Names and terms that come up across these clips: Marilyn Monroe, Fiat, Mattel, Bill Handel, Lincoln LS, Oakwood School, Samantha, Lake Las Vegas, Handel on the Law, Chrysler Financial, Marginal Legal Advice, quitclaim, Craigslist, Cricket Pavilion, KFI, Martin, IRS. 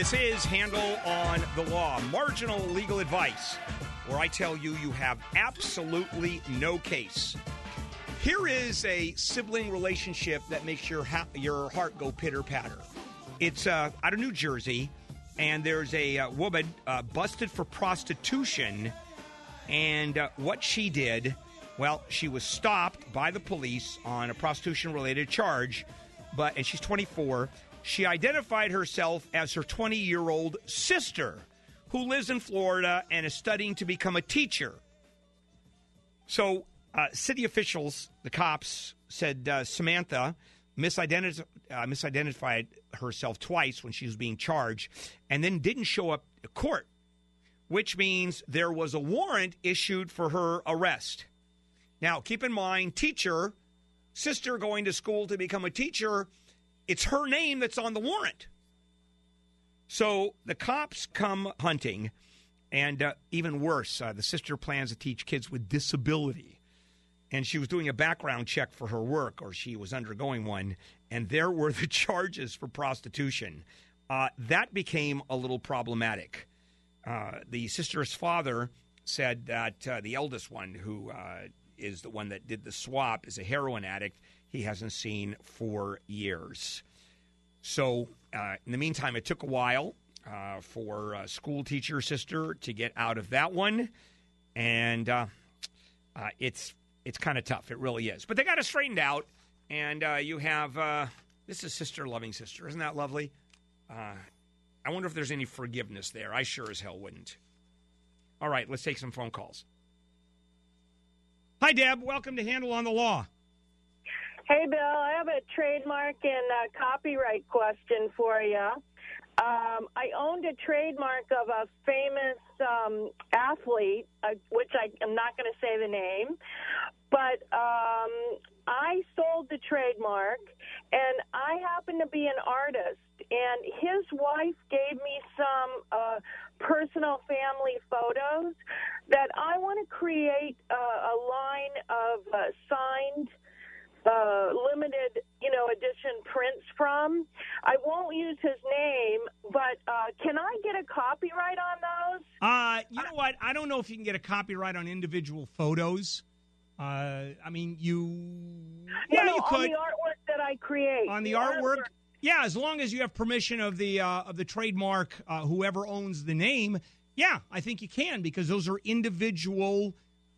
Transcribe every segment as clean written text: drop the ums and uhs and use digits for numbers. This is Handel on the Law, Marginal Legal Advice, where I tell you you have absolutely no case. Here is a sibling relationship that makes your heart go pitter-patter. It's out of New Jersey, and there's a woman busted for prostitution, and what she did, well, she was stopped by the police on a prostitution-related charge, and she's 24. She identified herself as her 20-year-old sister who lives in Florida and is studying to become a teacher. So city officials, the cops, said Samantha misidentified herself twice when she was being charged and then didn't show up to court, which means there was a warrant issued for her arrest. Now, keep in mind, teacher, sister going to school to become a teacher, it's her name that's on the warrant. So the cops come hunting, and even worse, the sister plans to teach kids with disability. And she was doing a background check for her work, or she was undergoing one, and there were the charges for prostitution. That became a little problematic. The sister's father said that the eldest one, who is the one that did the swap, is a heroin addict he hasn't seen for years. So in the meantime, it took a while for school teacher sister to get out of that one. And it's kind of tough. It really is. But they got it straightened out. And you have this is sister loving sister. Isn't that lovely? I wonder if there's any forgiveness there. I sure as hell wouldn't. All right, let's take some phone calls. Hi, Deb. Welcome to Handel on the Law. Hey, Bill, I have a trademark and copyright question for you. I owned a trademark of a famous athlete, which I am not going to say the name, but I sold the trademark, and I happen to be an artist, and his wife gave me some personal family photos that I want to create a line of signed limited, edition prints from. I won't use his name, but can I get a copyright on those? You know what? I don't know if you can get a copyright on individual photos. You could. On the artwork that I create. On the artwork? Yeah, as long as you have permission of the trademark, whoever owns the name, yeah, I think you can, because those are individual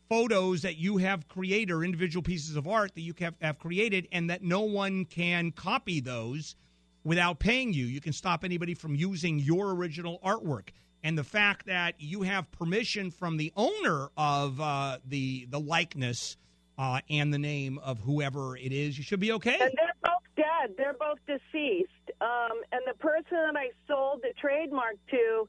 photos that you have created, or individual pieces of art that you have created, and that no one can copy those without paying you. You can stop anybody from using your original artwork. And the fact that you have permission from the owner of the likeness and the name of whoever it is, you should be okay. And they're both dead. They're both deceased. And the person that I sold the trademark to,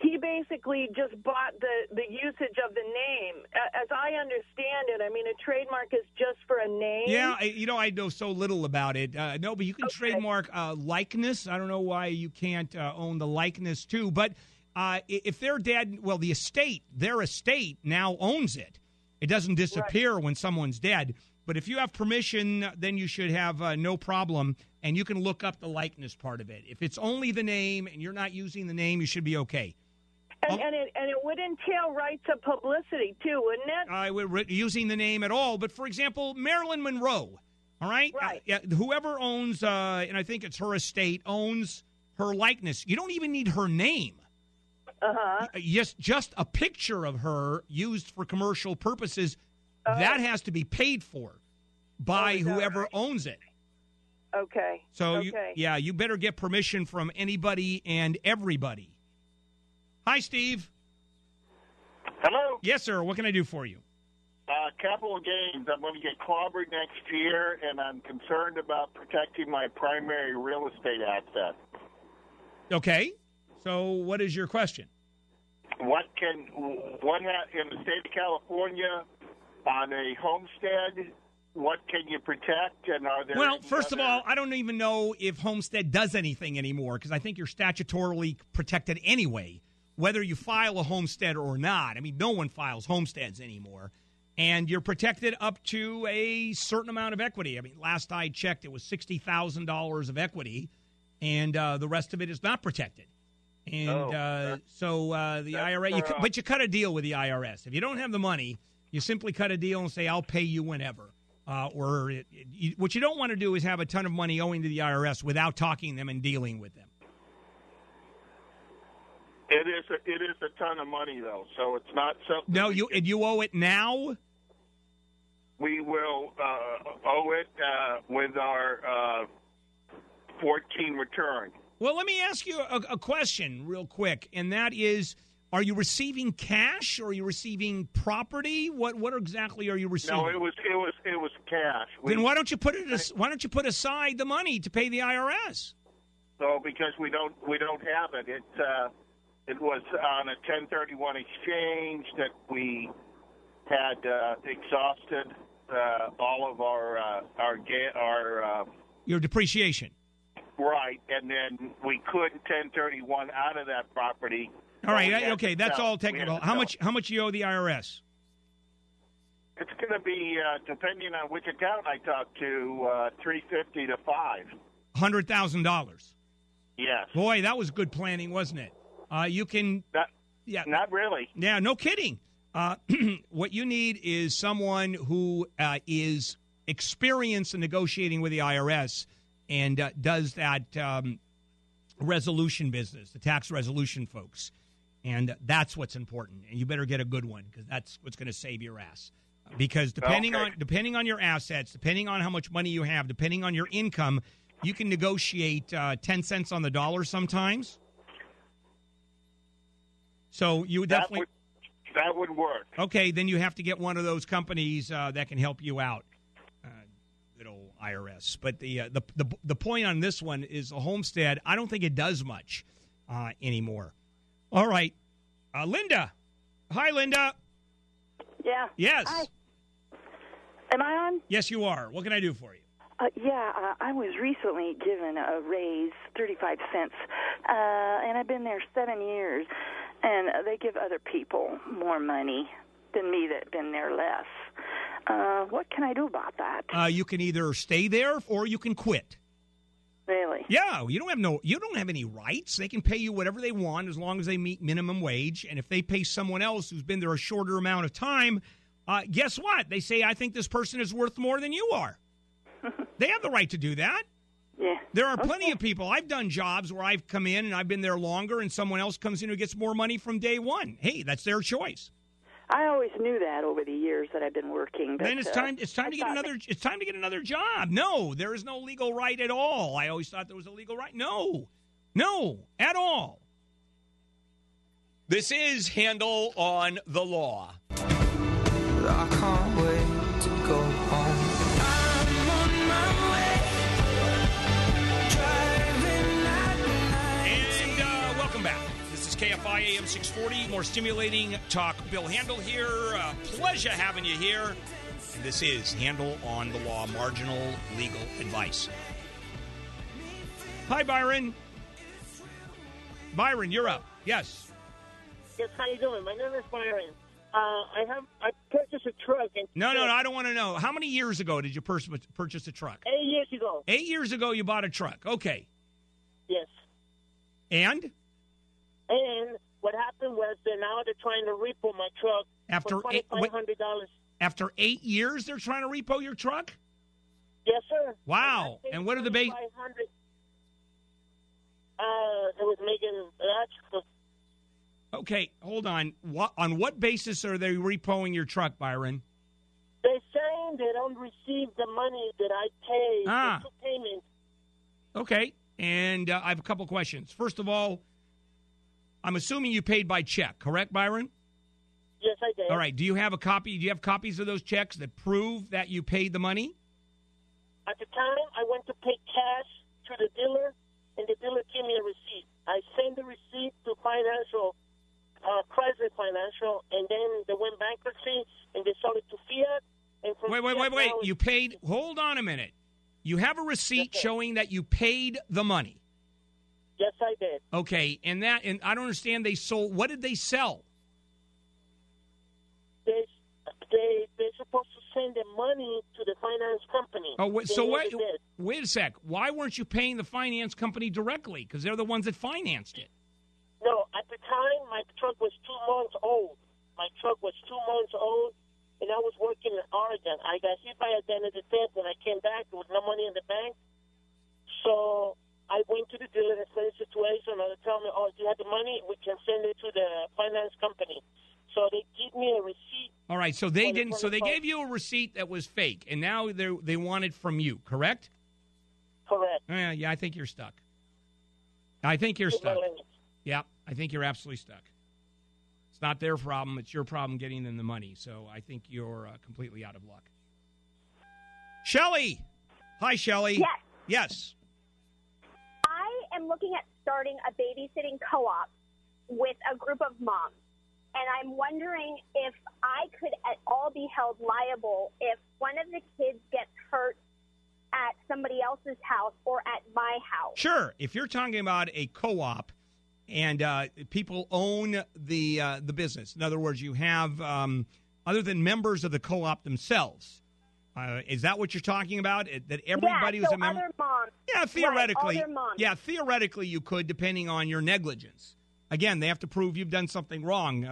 he basically just bought the usage of the name. As I understand it, I mean, a trademark is just for a name. Yeah, I know so little about it. No, but you can trademark likeness. I don't know why you can't own the likeness, too. But if they're dead, well, their estate now owns it. It doesn't disappear when someone's dead. But if you have permission, then you should have no problem, and you can look up the likeness part of it. If it's only the name and you're not using the name, you should be okay. And it would entail rights of publicity, too, wouldn't it? We're using the name at all. But, for example, Marilyn Monroe, all right? Right. Whoever owns, and I think it's her estate, owns her likeness. You don't even need her name. Uh-huh. Just a picture of her used for commercial purposes, that has to be paid for by whoever owns it. Okay. So, you better get permission from anybody and everybody. Hi, Steve. Hello. Yes, sir. What can I do for you? Capital gains. I'm going to get clobbered next year, and I'm concerned about protecting my primary real estate asset. Okay. So what is your question? In the state of California, on a homestead, what can you protect? And are there Well, first of all, I don't even know if homestead does anything anymore, because I think you're statutorily protected anyway, whether you file a homestead or not. I mean, no one files homesteads anymore. And you're protected up to a certain amount of equity. I mean, last I checked, it was $60,000 of equity, and the rest of it is not protected. And so the IRA, but you cut a deal with the IRS. If you don't have the money, you simply cut a deal and say, I'll pay you whenever. What you don't want to do is have a ton of money owing to the IRS without talking to them and dealing with them. It is a ton of money, though, so it's not something. No, you owe it now? We will owe it with our 14 return. Well, let me ask you a question real quick, and that is, are you receiving cash or are you receiving property? What exactly are you receiving? No, it was cash. Then why don't you put aside the money to pay the IRS? So because we don't have it. It was on a 1031 exchange that we had exhausted all of our your depreciation. Right, and then we could 1031 out of that property. All right, okay, that's all technical. How much you owe the IRS? It's going to be, depending on which account I talk to, $350 to $500. $100,000? Yes. Boy, that was good planning, wasn't it? Not really. Yeah, no kidding. What you need is someone who is experienced in negotiating with the IRS and does that resolution business, the tax resolution folks. And that's what's important. And you better get a good one because that's what's going to save your ass. Because depending on your assets, depending on how much money you have, depending on your income, you can negotiate 10 cents on the dollar sometimes. So you would definitely... That would work. Okay, then you have to get one of those companies that can help you out. Good old IRS. But the point on this one is a homestead, I don't think it does much anymore. All right. Linda. Hi, Linda. Yeah. Yes. Hi. Am I on? Yes, you are. What can I do for you? I was recently given a raise, 35 cents, and I've been there 7 years, and they give other people more money than me that have been there less. What can I do about that? You can either stay there or you can quit. Really? Yeah, you don't have any rights. They can pay you whatever they want as long as they meet minimum wage. And if they pay someone else who's been there a shorter amount of time, guess what? They say, I think this person is worth more than you are. They have the right to do that. Yeah. There are plenty of people. I've done jobs where I've come in and I've been there longer and someone else comes in who gets more money from day one. Hey, that's their choice. I always knew that over the years that I've been working. But, then It's time to get another job. No, there is no legal right at all. I always thought there was a legal right. No, at all. This is Handel on the Law. I can't wait to go home. KFI AM 640, more stimulating talk. Bill Handel here. Pleasure having you here. And this is Handel on the Law, Marginal Legal Advice. Hi, Byron. Byron, you're up. Yes. Yes, how you doing? My name is Byron. I purchased a truck. No, I don't want to know. How many years ago did you purchase a truck? 8 years ago. 8 years ago you bought a truck. Okay. Yes. And? And what happened was that now they're trying to repo my truck for $2,500. After 8 years, they're trying to repo your truck? Yes, sir. Wow. And what are the base? It was making that. Okay, hold on. On what basis are they repoing your truck, Byron? They're saying they don't receive the money that I paid for two payments. Okay, and I have a couple questions. First of all, I'm assuming you paid by check, correct, Byron? Yes, I did. All right. Do you have a copy? Do you have copies of those checks that prove that you paid the money? At the time, I went to pay cash to the dealer, and the dealer gave me a receipt. I sent the receipt to Chrysler Financial, and then they went bankruptcy, and they sold it to Fiat. And from Wait. You paid – hold on a minute. You have a receipt showing that you paid the money. Yes, I did. Okay, and I don't understand. They sold. What did they sell? They're supposed to send the money to the finance company. Oh, wait a sec. Why weren't you paying the finance company directly? Because they're the ones that financed it. time, my truck was 2 months old. And I was working in Oregon. I got hit by a den at the tent. When I came back, there was no money in the bank. So I went to the dealer and said the situation. And they tell me, oh, if you have the money, we can send it to the finance company. So they gave me a receipt. All right, so they didn't. So they gave you a receipt that was fake, and now they want it from you, correct? Correct. Yeah, I think you're stuck. Yeah, I think you're absolutely stuck. It's not their problem. It's your problem getting them the money. So I think you're completely out of luck. Shelly. Hi, Shelly. Yes. Yes. I am looking at starting a babysitting co-op with a group of moms. And I'm wondering if I could at all be held liable if one of the kids gets hurt at somebody else's house or at my house. Sure. If you're talking about a co-op and people own the business, in other words, you have, other than members of the co-op themselves, is that what you're talking about? That everybody who's a member? Yeah, so other moms. Yeah, theoretically. Right, other moms. Yeah, theoretically you could, depending on your negligence. Again, they have to prove you've done something wrong,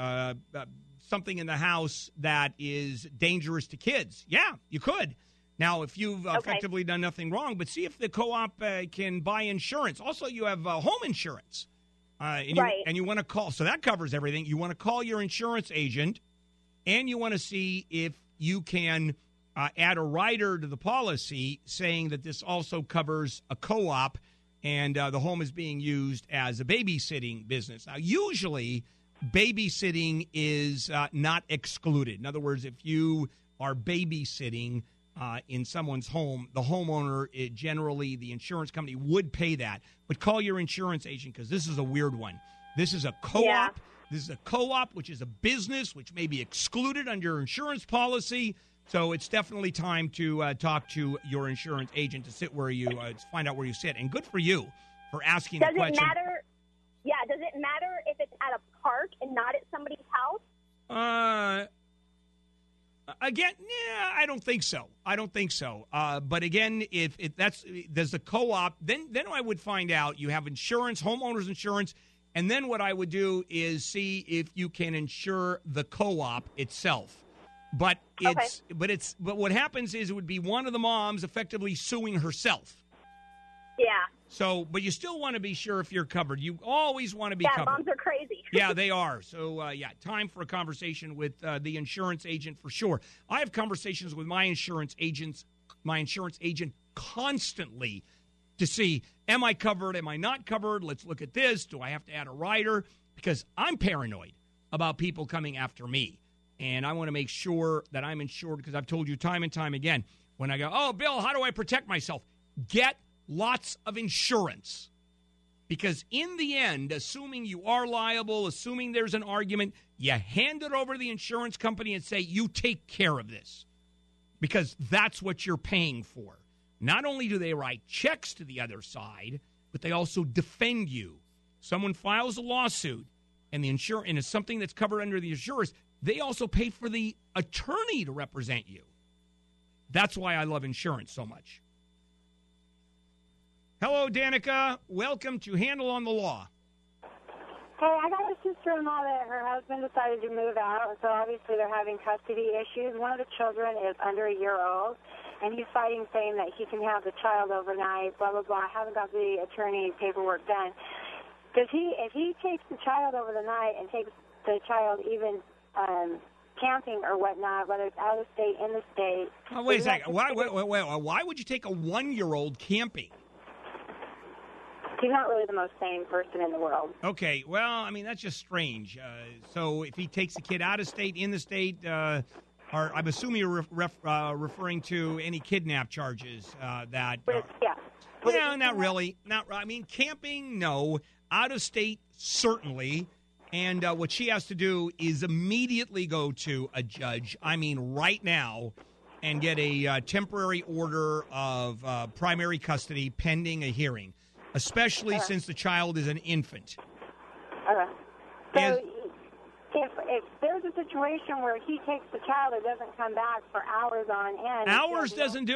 something in the house that is dangerous to kids. Yeah, you could. Now, if you've effectively done nothing wrong, but see if the co-op can buy insurance. Also, you have home insurance, and you want to call. So that covers everything. You want to call your insurance agent, and you want to see if you can add a rider to the policy saying that this also covers a co-op, and the home is being used as a babysitting business. Now, usually, babysitting is not excluded. In other words, if you are babysitting in someone's home, the homeowner, generally the insurance company, would pay that. But call your insurance agent, because this is a weird one. This is a co-op. Yeah. This is a co-op, which is a business, which may be excluded under your insurance policy. So it's definitely time to talk to your insurance agent to find out where you sit. And good for you for asking the question. Does it matter if it's at a park and not at somebody's house? I don't think so. But again, if there's the co-op, then I would find out. You have insurance, homeowners insurance, and then what I would do is see if you can insure the co-op itself. But but what happens is it would be one of the moms effectively suing herself. Yeah. So, but you still want to be sure if you're covered. You always want to be covered. Yeah, moms are crazy. Yeah, they are. So, time for a conversation with the insurance agent for sure. I have conversations with my insurance agent constantly to see, am I covered? Am I not covered? Let's look at this. Do I have to add a rider? Because I'm paranoid about people coming after me. And I want to make sure that I'm insured, because I've told you time and time again, when I go, oh, Bill, how do I protect myself? Get lots of insurance. Because in the end, assuming you are liable, assuming there's an argument, you hand it over to the insurance company and say, you take care of this. Because that's what you're paying for. Not only do they write checks to the other side, but they also defend you. Someone files a lawsuit, and and it's something that's covered under the insurance. They also pay for the attorney to represent you. That's why I love insurance so much. Hello, Danica. Welcome to Handel on the Law. Hey, I got a sister-in-law that her husband decided to move out, so obviously they're having custody issues. One of the children is under a year old, and he's fighting, saying that he can have the child overnight, blah, blah, blah. I haven't got the attorney paperwork done. If he takes the child over the night and takes the child even camping or whatnot, whether it's out of state, in the state. Oh, wait a second. Why would you take a 1-year-old camping? He's not really the most sane person in the world. Okay. Well, I mean, that's just strange. So if he takes the kid out of state, in the state, or I'm assuming you're referring to any kidnap charges that. No, not really. I mean, camping, no. Out of state, certainly. And what she has to do is immediately go to a judge, I mean right now, and get a temporary order of primary custody pending a hearing, especially since the child is an infant. So if there's a situation where he takes the child and doesn't come back for hours on end. Hours doesn't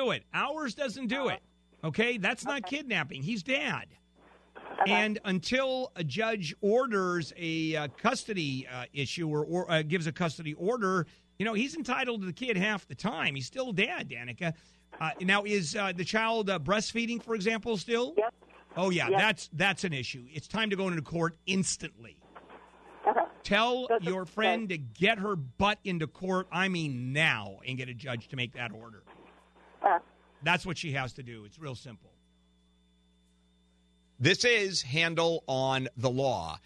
do it. Okay? That's not kidnapping. He's dad. And until a judge orders a custody issue or gives a custody order, you know, he's entitled to the kid half the time. He's still dad, Danica. Now, is the child breastfeeding, for example, still? Yep. Oh, yeah, yep. That's an issue. It's time to go into court instantly. Okay. Tell your friend to get her butt into court, I mean now, and get a judge to make that order. That's what she has to do. It's real simple. This is Handel on the Law.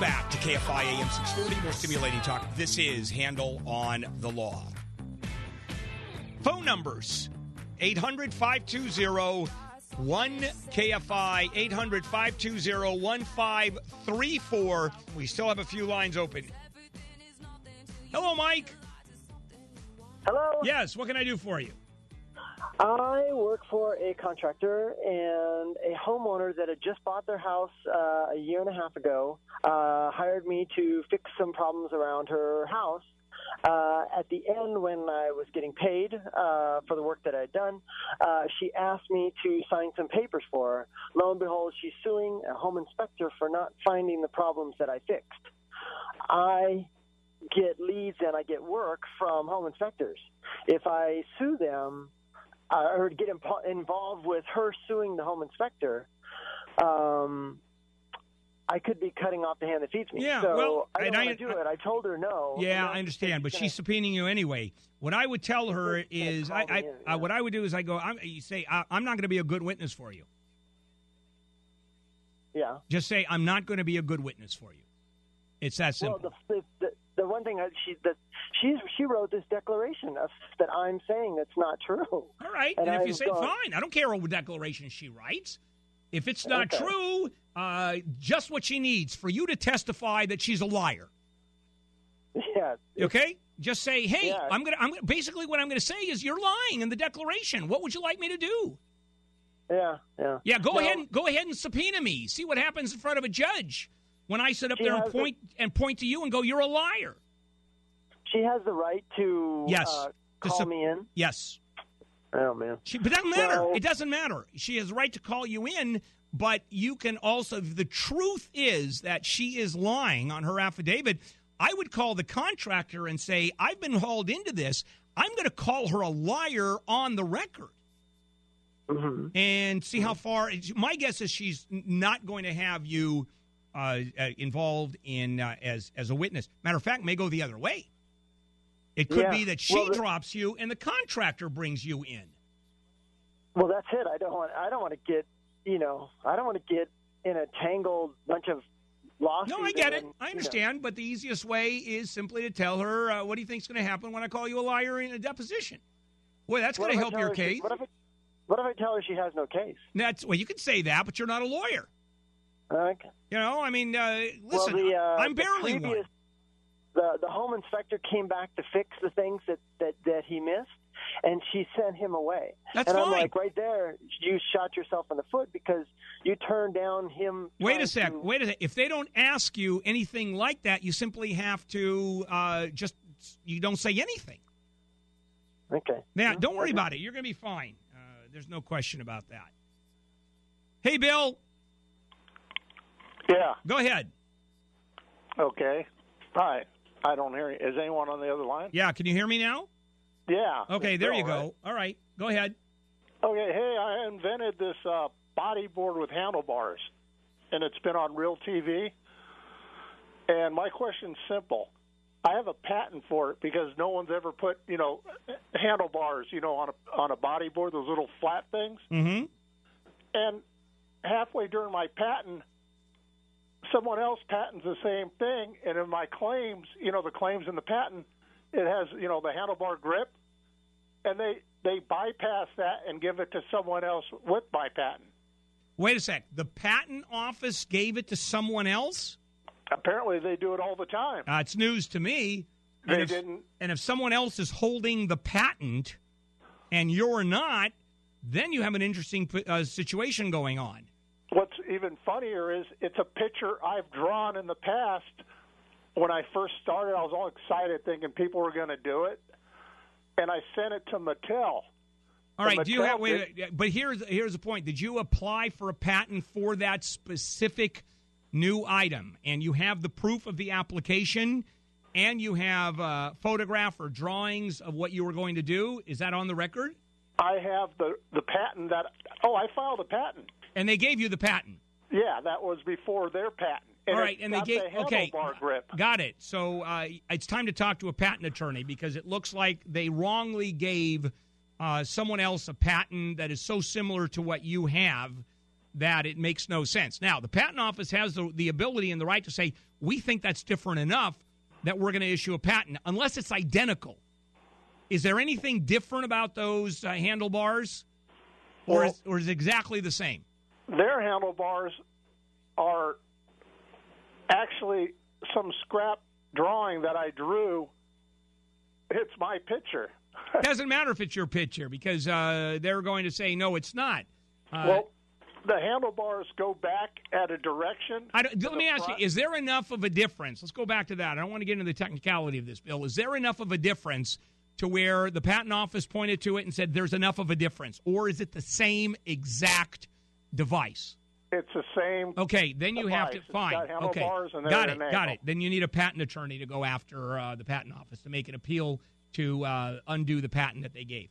Back to KFI AM 640, more stimulating talk. This is Handel on the Law. Phone numbers, 800-520-1KFI, 800-520-1534. We still have a few lines open. Hello, Mike. Hello. Yes, what can I do for you? I work for a contractor and a homeowner that had just bought their house a year and a half ago hired me to fix some problems around her house. At the end, when I was getting paid for the work that I had done, she asked me to sign some papers for her. Lo and behold, she's suing a home inspector for not finding the problems that I fixed. I get leads and I get work from home inspectors. If I sue them, or get involved with her suing the home inspector, I could be cutting off the hand that feeds me. Yeah, so well, I don't want to do it. I told her no. Yeah, I understand, but she's subpoenaing you anyway. What I would tell her is, what I would do is I go, you say, I'm not going to be a good witness for you. Yeah. Just say, I'm not going to be a good witness for you. It's that simple. Well, the one thing she wrote this declaration of that I'm saying that's not true. All right, and if you say fine, I don't care what declaration she writes. If it's not true, just what she needs for you to testify that she's a liar. Yeah. Okay. Just say, hey, yeah. I'm gonna. Basically, what I'm gonna say is you're lying in the declaration. What would you like me to do? Yeah. Yeah. Yeah. Go ahead and subpoena me. See what happens in front of a judge. When I sit up there and point to you and go, you're a liar. She has the right to call me in? Yes. Oh, man. But it doesn't matter. It doesn't matter. She has the right to call you in, but you can also – the truth is that she is lying on her affidavit. I would call the contractor and say, I've been hauled into this. I'm going to call her a liar on the record. Mm-hmm. And see how far – my guess is she's not going to have you – involved in as a witness. Matter of fact, may go the other way. It could be that she drops you and the contractor brings you in. Well, that's it. I don't want to get. You know, I don't want to get in a tangled bunch of lawsuits. No, I get it. I understand. But the easiest way is simply to tell her what do you think's going to happen when I call you a liar in a deposition. Boy, that's going to help your case. What if I tell her she has no case? Well, you can say that, but you're not a lawyer. Okay. You know, I mean, listen, I'm barely one. The home inspector came back to fix the things that he missed, and she sent him away. That's fine. I'm like, right there, you shot yourself in the foot because you turned down him. Wait a sec. If they don't ask you anything like that, you simply have to you don't say anything. Okay. Now, don't worry about it. You're going to be fine. There's no question about that. Hey, Bill. Yeah. Go ahead. Okay. Hi. I don't hear you. Is anyone on the other line? Yeah. Can you hear me now? Yeah. Okay. There you go. Right. All right. Go ahead. Okay. Hey, I invented this body board with handlebars, and it's been on Real TV. And my question's simple. I have a patent for it because no one's ever put, handlebars, on a body board, those little flat things. Mm-hmm. And halfway during my patent, someone else patents the same thing, and in my claims, the claims in the patent, it has, the handlebar grip, and they bypass that and give it to someone else with my patent. Wait a sec. The patent office gave it to someone else? Apparently they do it all the time. It's news to me. And if someone else is holding the patent and you're not, then you have an interesting situation going on. What's even funnier is it's a picture I've drawn in the past. When I first started, I was all excited thinking people were going to do it, and I sent it to Mattel. All right, do you have? Wait, but here's the point. Did you apply for a patent for that specific new item, and you have the proof of the application, and you have a photograph or drawings of what you were going to do? Is that on the record? I have the patent that. Oh, I filed a patent. And they gave you the patent. Yeah, that was before their patent. And all right, and they gave handlebar grip. Got it. So it's time to talk to a patent attorney because it looks like they wrongly gave someone else a patent that is so similar to what you have that it makes no sense. Now, the patent office has the ability and the right to say, we think that's different enough that we're going to issue a patent, unless it's identical. Is there anything different about those handlebars, or is it exactly the same? Their handlebars are actually some scrap drawing that I drew. It's my picture. It doesn't matter if it's your picture because they're going to say, no, it's not. Well, the handlebars go back at a direction. Let me ask you, is there enough of a difference? Let's go back to that. I don't want to get into the technicality of this, Bill. Is there enough of a difference to where the patent office pointed to it and said there's enough of a difference? Or is it the same exact device? It's the same. Okay, then you have to find. Got it. Then you need a patent attorney to go after the patent office to make an appeal to undo the patent that they gave.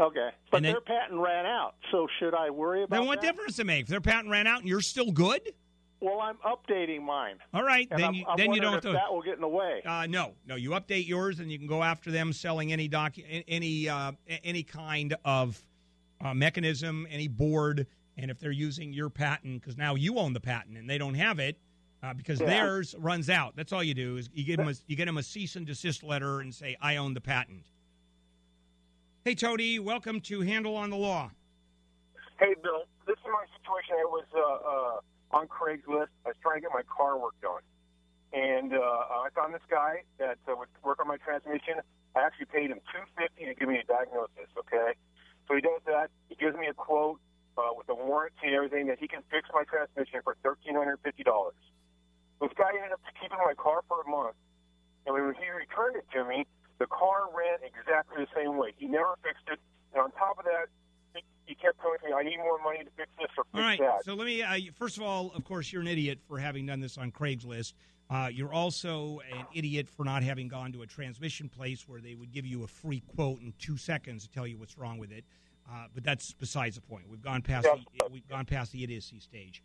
Okay, but their patent ran out, so should I worry about that? Then what difference does it make? If their patent ran out and you're still good? Well, I'm updating mine. All right, and then you don't. If that will get in the way. No, you update yours, and you can go after them selling any kind of mechanism, any board. And if they're using your patent, because now you own the patent and they don't have it because theirs runs out. That's all you do is you get them a cease and desist letter and say, I own the patent. Hey, Tony, welcome to Handel on the Law. Hey, Bill, this is my situation. I was on Craigslist. I was trying to get my car work done. And I found this guy that would work on my transmission. I actually paid him $250 to give me a diagnosis, okay? So he does that. He gives me a quote. With a warranty and everything, that he can fix my transmission for $1,350. This guy ended up keeping my car for a month, and when he returned it to me, the car ran exactly the same way. He never fixed it, and on top of that, he kept telling me, I need more money to fix this or fix that. All right, so let me, first of all, of course, you're an idiot for having done this on Craigslist. You're also an idiot for not having gone to a transmission place where they would give you a free quote in 2 seconds to tell you what's wrong with it. But that's besides the point. We've gone past the idiocy stage.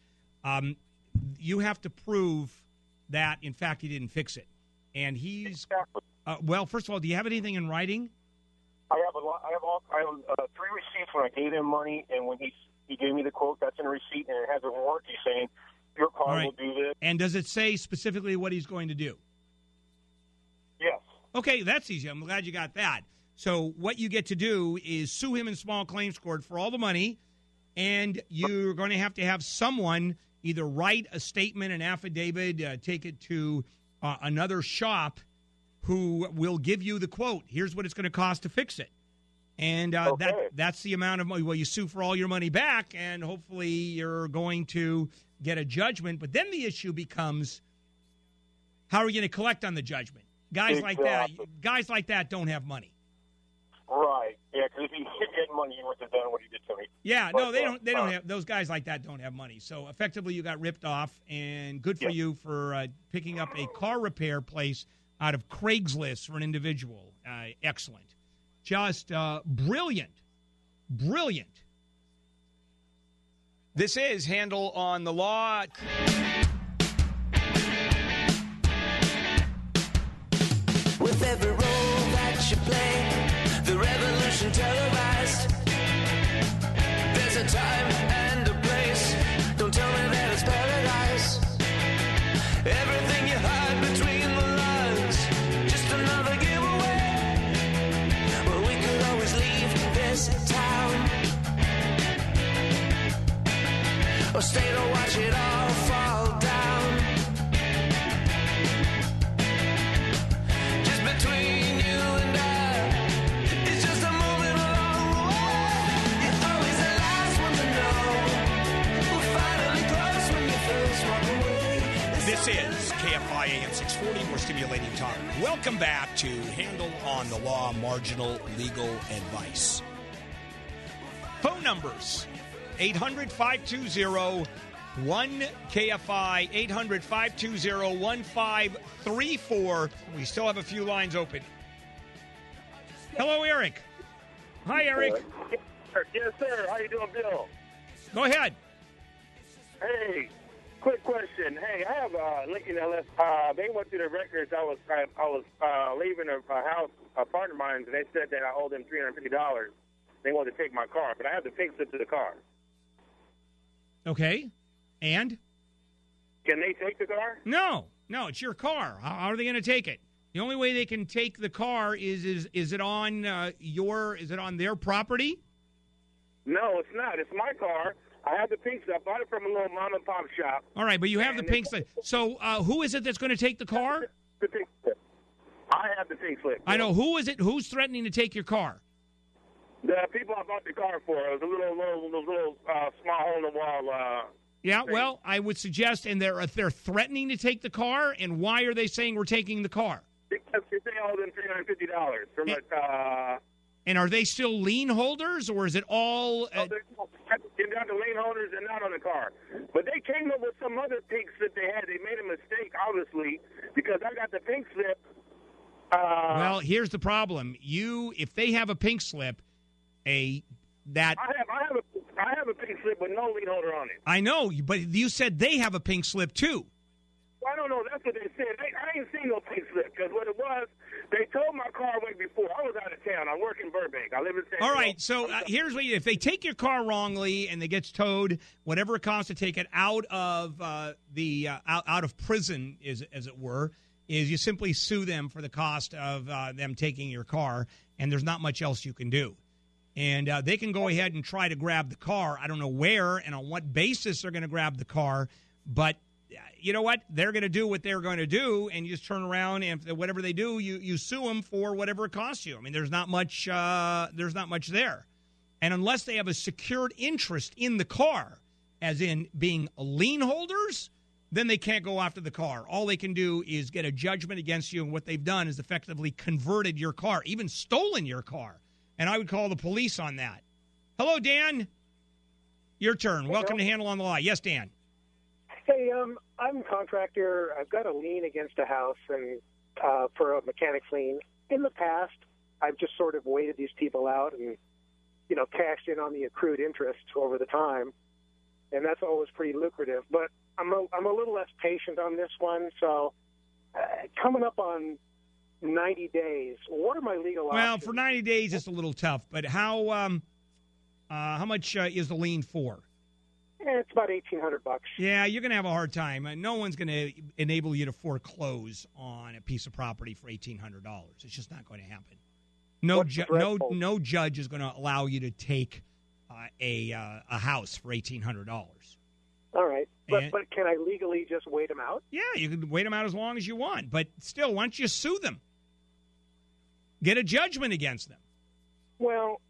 You have to prove that, in fact, he didn't fix it. And he's well. First of all, do you have anything in writing? I have a lot. I have three receipts when I gave him money, and when he gave me the quote, that's in a receipt, and it has a warranty saying your car will do this. And does it say specifically what he's going to do? Yes. Okay, that's easy. I'm glad you got that. So what you get to do is sue him in small claims court for all the money, and you're going to have someone either write a statement, an affidavit, take it to another shop who will give you the quote. Here's what it's going to cost to fix it. And okay. that's the amount of money. Well, you sue for all your money back, and hopefully you're going to get a judgment. But then the issue becomes, how are you going to collect on the judgment? Guys like that don't have money. Right. Yeah, because if he had money, he wouldn't have done what he did to me. Yeah, but, no, they don't have – those guys like that don't have money. So, effectively, you got ripped off, and good for you for picking up a car repair place out of Craigslist for an individual. Excellent. Just brilliant. Brilliant. This is Handel on the Law. With every role that you play, the revolution televised. There's a time and a place. Don't tell me that it's paradise. Everything you hide between the lines, just another giveaway. Well, we could always leave this town, or stay to watch it all fall down. KFI AM 640, more stimulating talk. Welcome back to Handel on the Law, Marginal Legal Advice. Phone numbers, 800-520-1KFI, 800-520-1534. We still have a few lines open. Hello, Eric. Hi, Eric. Yes, sir. How you doing, Bill? Go ahead. Hey, quick question. Hey, I have a Lincoln LS. They went through the records. I was leaving a house, a partner of mine, and they said that I owed them $350. They wanted to take my car, but I have the fix it to the car. Okay, and? Can they take the car? No, it's your car. How are they going to take it? The only way they can take the car is it on their property? No, it's not. It's my car. I have the pink stuff. I bought it from a little mom and pop shop. All right, but you have the pink slip. So who is it that's going to take the car? The pink slip. I have the pink slip. I know. Who is it? Who's threatening to take your car? The people I bought the car for. It was a little small hole in the wall. Yeah. Thing. Well, I would suggest, and they're threatening to take the car. And why are they saying we're taking the car? Because they owe them $350 from And are they still lien holders, or is it all? They're not the lien holders, and not on the car. But they came up with some other pink slip they had. They made a mistake, obviously, because I got the pink slip. Well, here's the problem: if they have a pink slip, I have a pink slip with no lien holder on it. I know, but you said they have a pink slip too. I don't know. That's what they said. I ain't seen no pink slip because what it was, they towed my car away before. I was out of town. I work in Burbank. I live in San Diego. All right. So here's what you do. If they take your car wrongly and it gets towed, whatever it costs to take it out of out of prison, as it were, you simply sue them for the cost of them taking your car, and there's not much else you can do. And they can go ahead and try to grab the car. I don't know where and on what basis they're going to grab the car, but you know what? They're going to do what they're going to do, and you just turn around and whatever they do, you sue them for whatever it costs you. I mean, there's not much there, and unless they have a secured interest in the car, as in being lien holders, then they can't go after the car. All they can do is get a judgment against you, and what they've done is effectively converted your car, even stolen your car, and I would call the police on that. Hello, Dan. Your turn. Hello. Welcome to Handel on the Law. Yes, Dan. Hey, I'm a contractor. I've got a lien against a house and for a mechanic's lien. In the past, I've just sort of waited these people out and, cashed in on the accrued interest over the time, and that's always pretty lucrative. But I'm a little less patient on this one, so coming up on 90 days, what are my legal options? Well, for 90 days, it's a little tough, but how much is the lien for? It's about $1,800. Yeah, you're going to have a hard time. No one's going to enable you to foreclose on a piece of property for $1,800. It's just not going to happen. No judge is going to allow you to take a house for $1,800. All right, but can I legally just wait them out? Yeah, you can wait them out as long as you want, but still, why don't you sue them? Get a judgment against them. Well,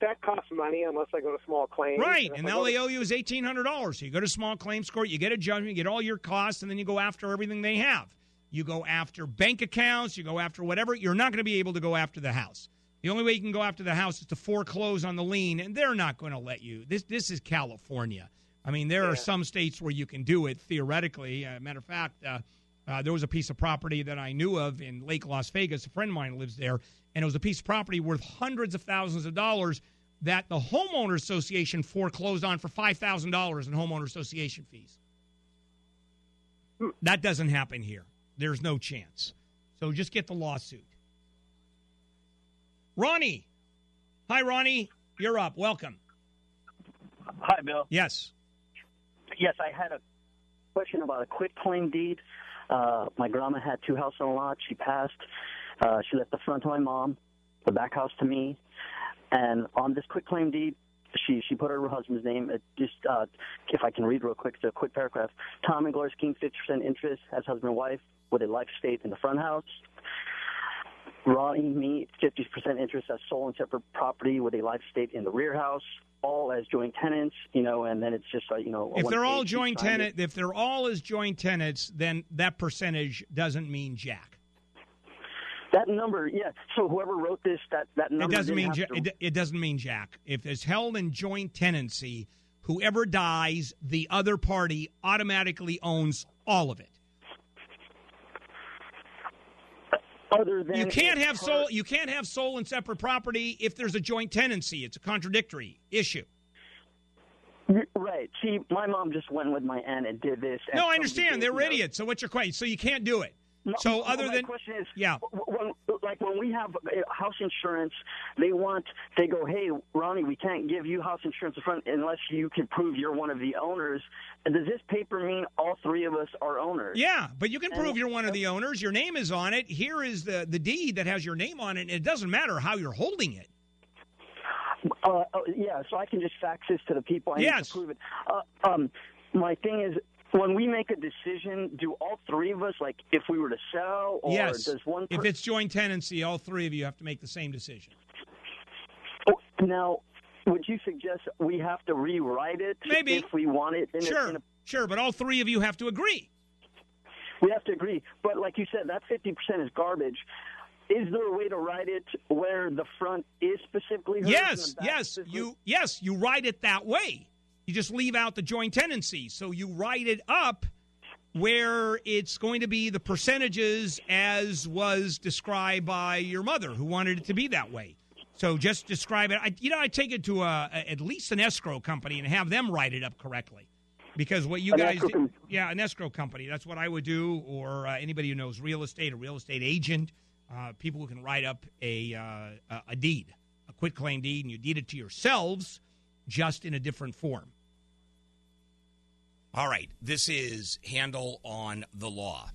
that costs money unless I go to small claims. Right, and all they owe you is $1,800. So you go to small claims court, you get a judgment, you get all your costs, and then you go after everything they have. You go after bank accounts, you go after whatever. You're not going to be able to go after the house. The only way you can go after the house is to foreclose on the lien, and they're not going to let you. This is California. I mean, there are some states where you can do it theoretically. Matter of fact, there was a piece of property that I knew of in Lake Las Vegas. A friend of mine lives there. And it was a piece of property worth hundreds of thousands of dollars that the homeowner association foreclosed on for $5,000 in homeowner association fees. That doesn't happen here. There's no chance. So just get the lawsuit. Ronnie. Hi, Ronnie. You're up. Welcome. Hi, Bill. Yes. Yes, I had a question about a quitclaim deed. My grandma had two houses on a lot. She passed. She left the front to my mom, the back house to me, and on this quitclaim deed, she put her husband's name. If I can read real quick, it's a quick paragraph. Tom and Gloria King, 50% interest as husband and wife with a life estate in the front house. Raw meat, 50% interest as sole and separate property with a life estate in the rear house, all as joint tenants, you know, and then it's just like, you know. If they're all joint tenants, if they're all as joint tenants, then that percentage doesn't mean jack. That number, yeah. So whoever wrote this, that number it doesn't mean jack. If it's held in joint tenancy, whoever dies, the other party automatically owns all of it. Other than you can't have sole and separate property if there's a joint tenancy. It's a contradictory issue. Right. See, my mom just went with my aunt and did this. No, I understand. They're idiots. So what's your question? So you can't do it. No, so other than question is, yeah, when we have house insurance, they go, hey, Ronnie, we can't give you house insurance in front unless you can prove you're one of the owners. And does this paper mean all three of us are owners? Yeah, but you can prove you're one of the owners. Your name is on it. Here is the deed that has your name on it. And it doesn't matter how you're holding it. Yeah, so I can just fax this to the people. I need to prove it. My thing is, when we make a decision, do all three of us, like if we were to sell, or does one person... If it's joint tenancy, all three of you have to make the same decision. Now, would you suggest we have to rewrite it? Maybe. If we want it? Sure, but all three of you have to agree. We have to agree. But like you said, that 50% is garbage. Is there a way to write it where the front is specifically... You write it that way. You just leave out the joint tenancy. So you write it up where it's going to be the percentages as was described by your mother, who wanted it to be that way. So just describe it. I take it to at least an escrow company and have them write it up correctly. Because what you guys do, an escrow company. That's what I would do, or anybody who knows real estate, a real estate agent, people who can write up a deed, a quitclaim deed, and you deed it to yourselves just in a different form. All right, this is Handel on the Law.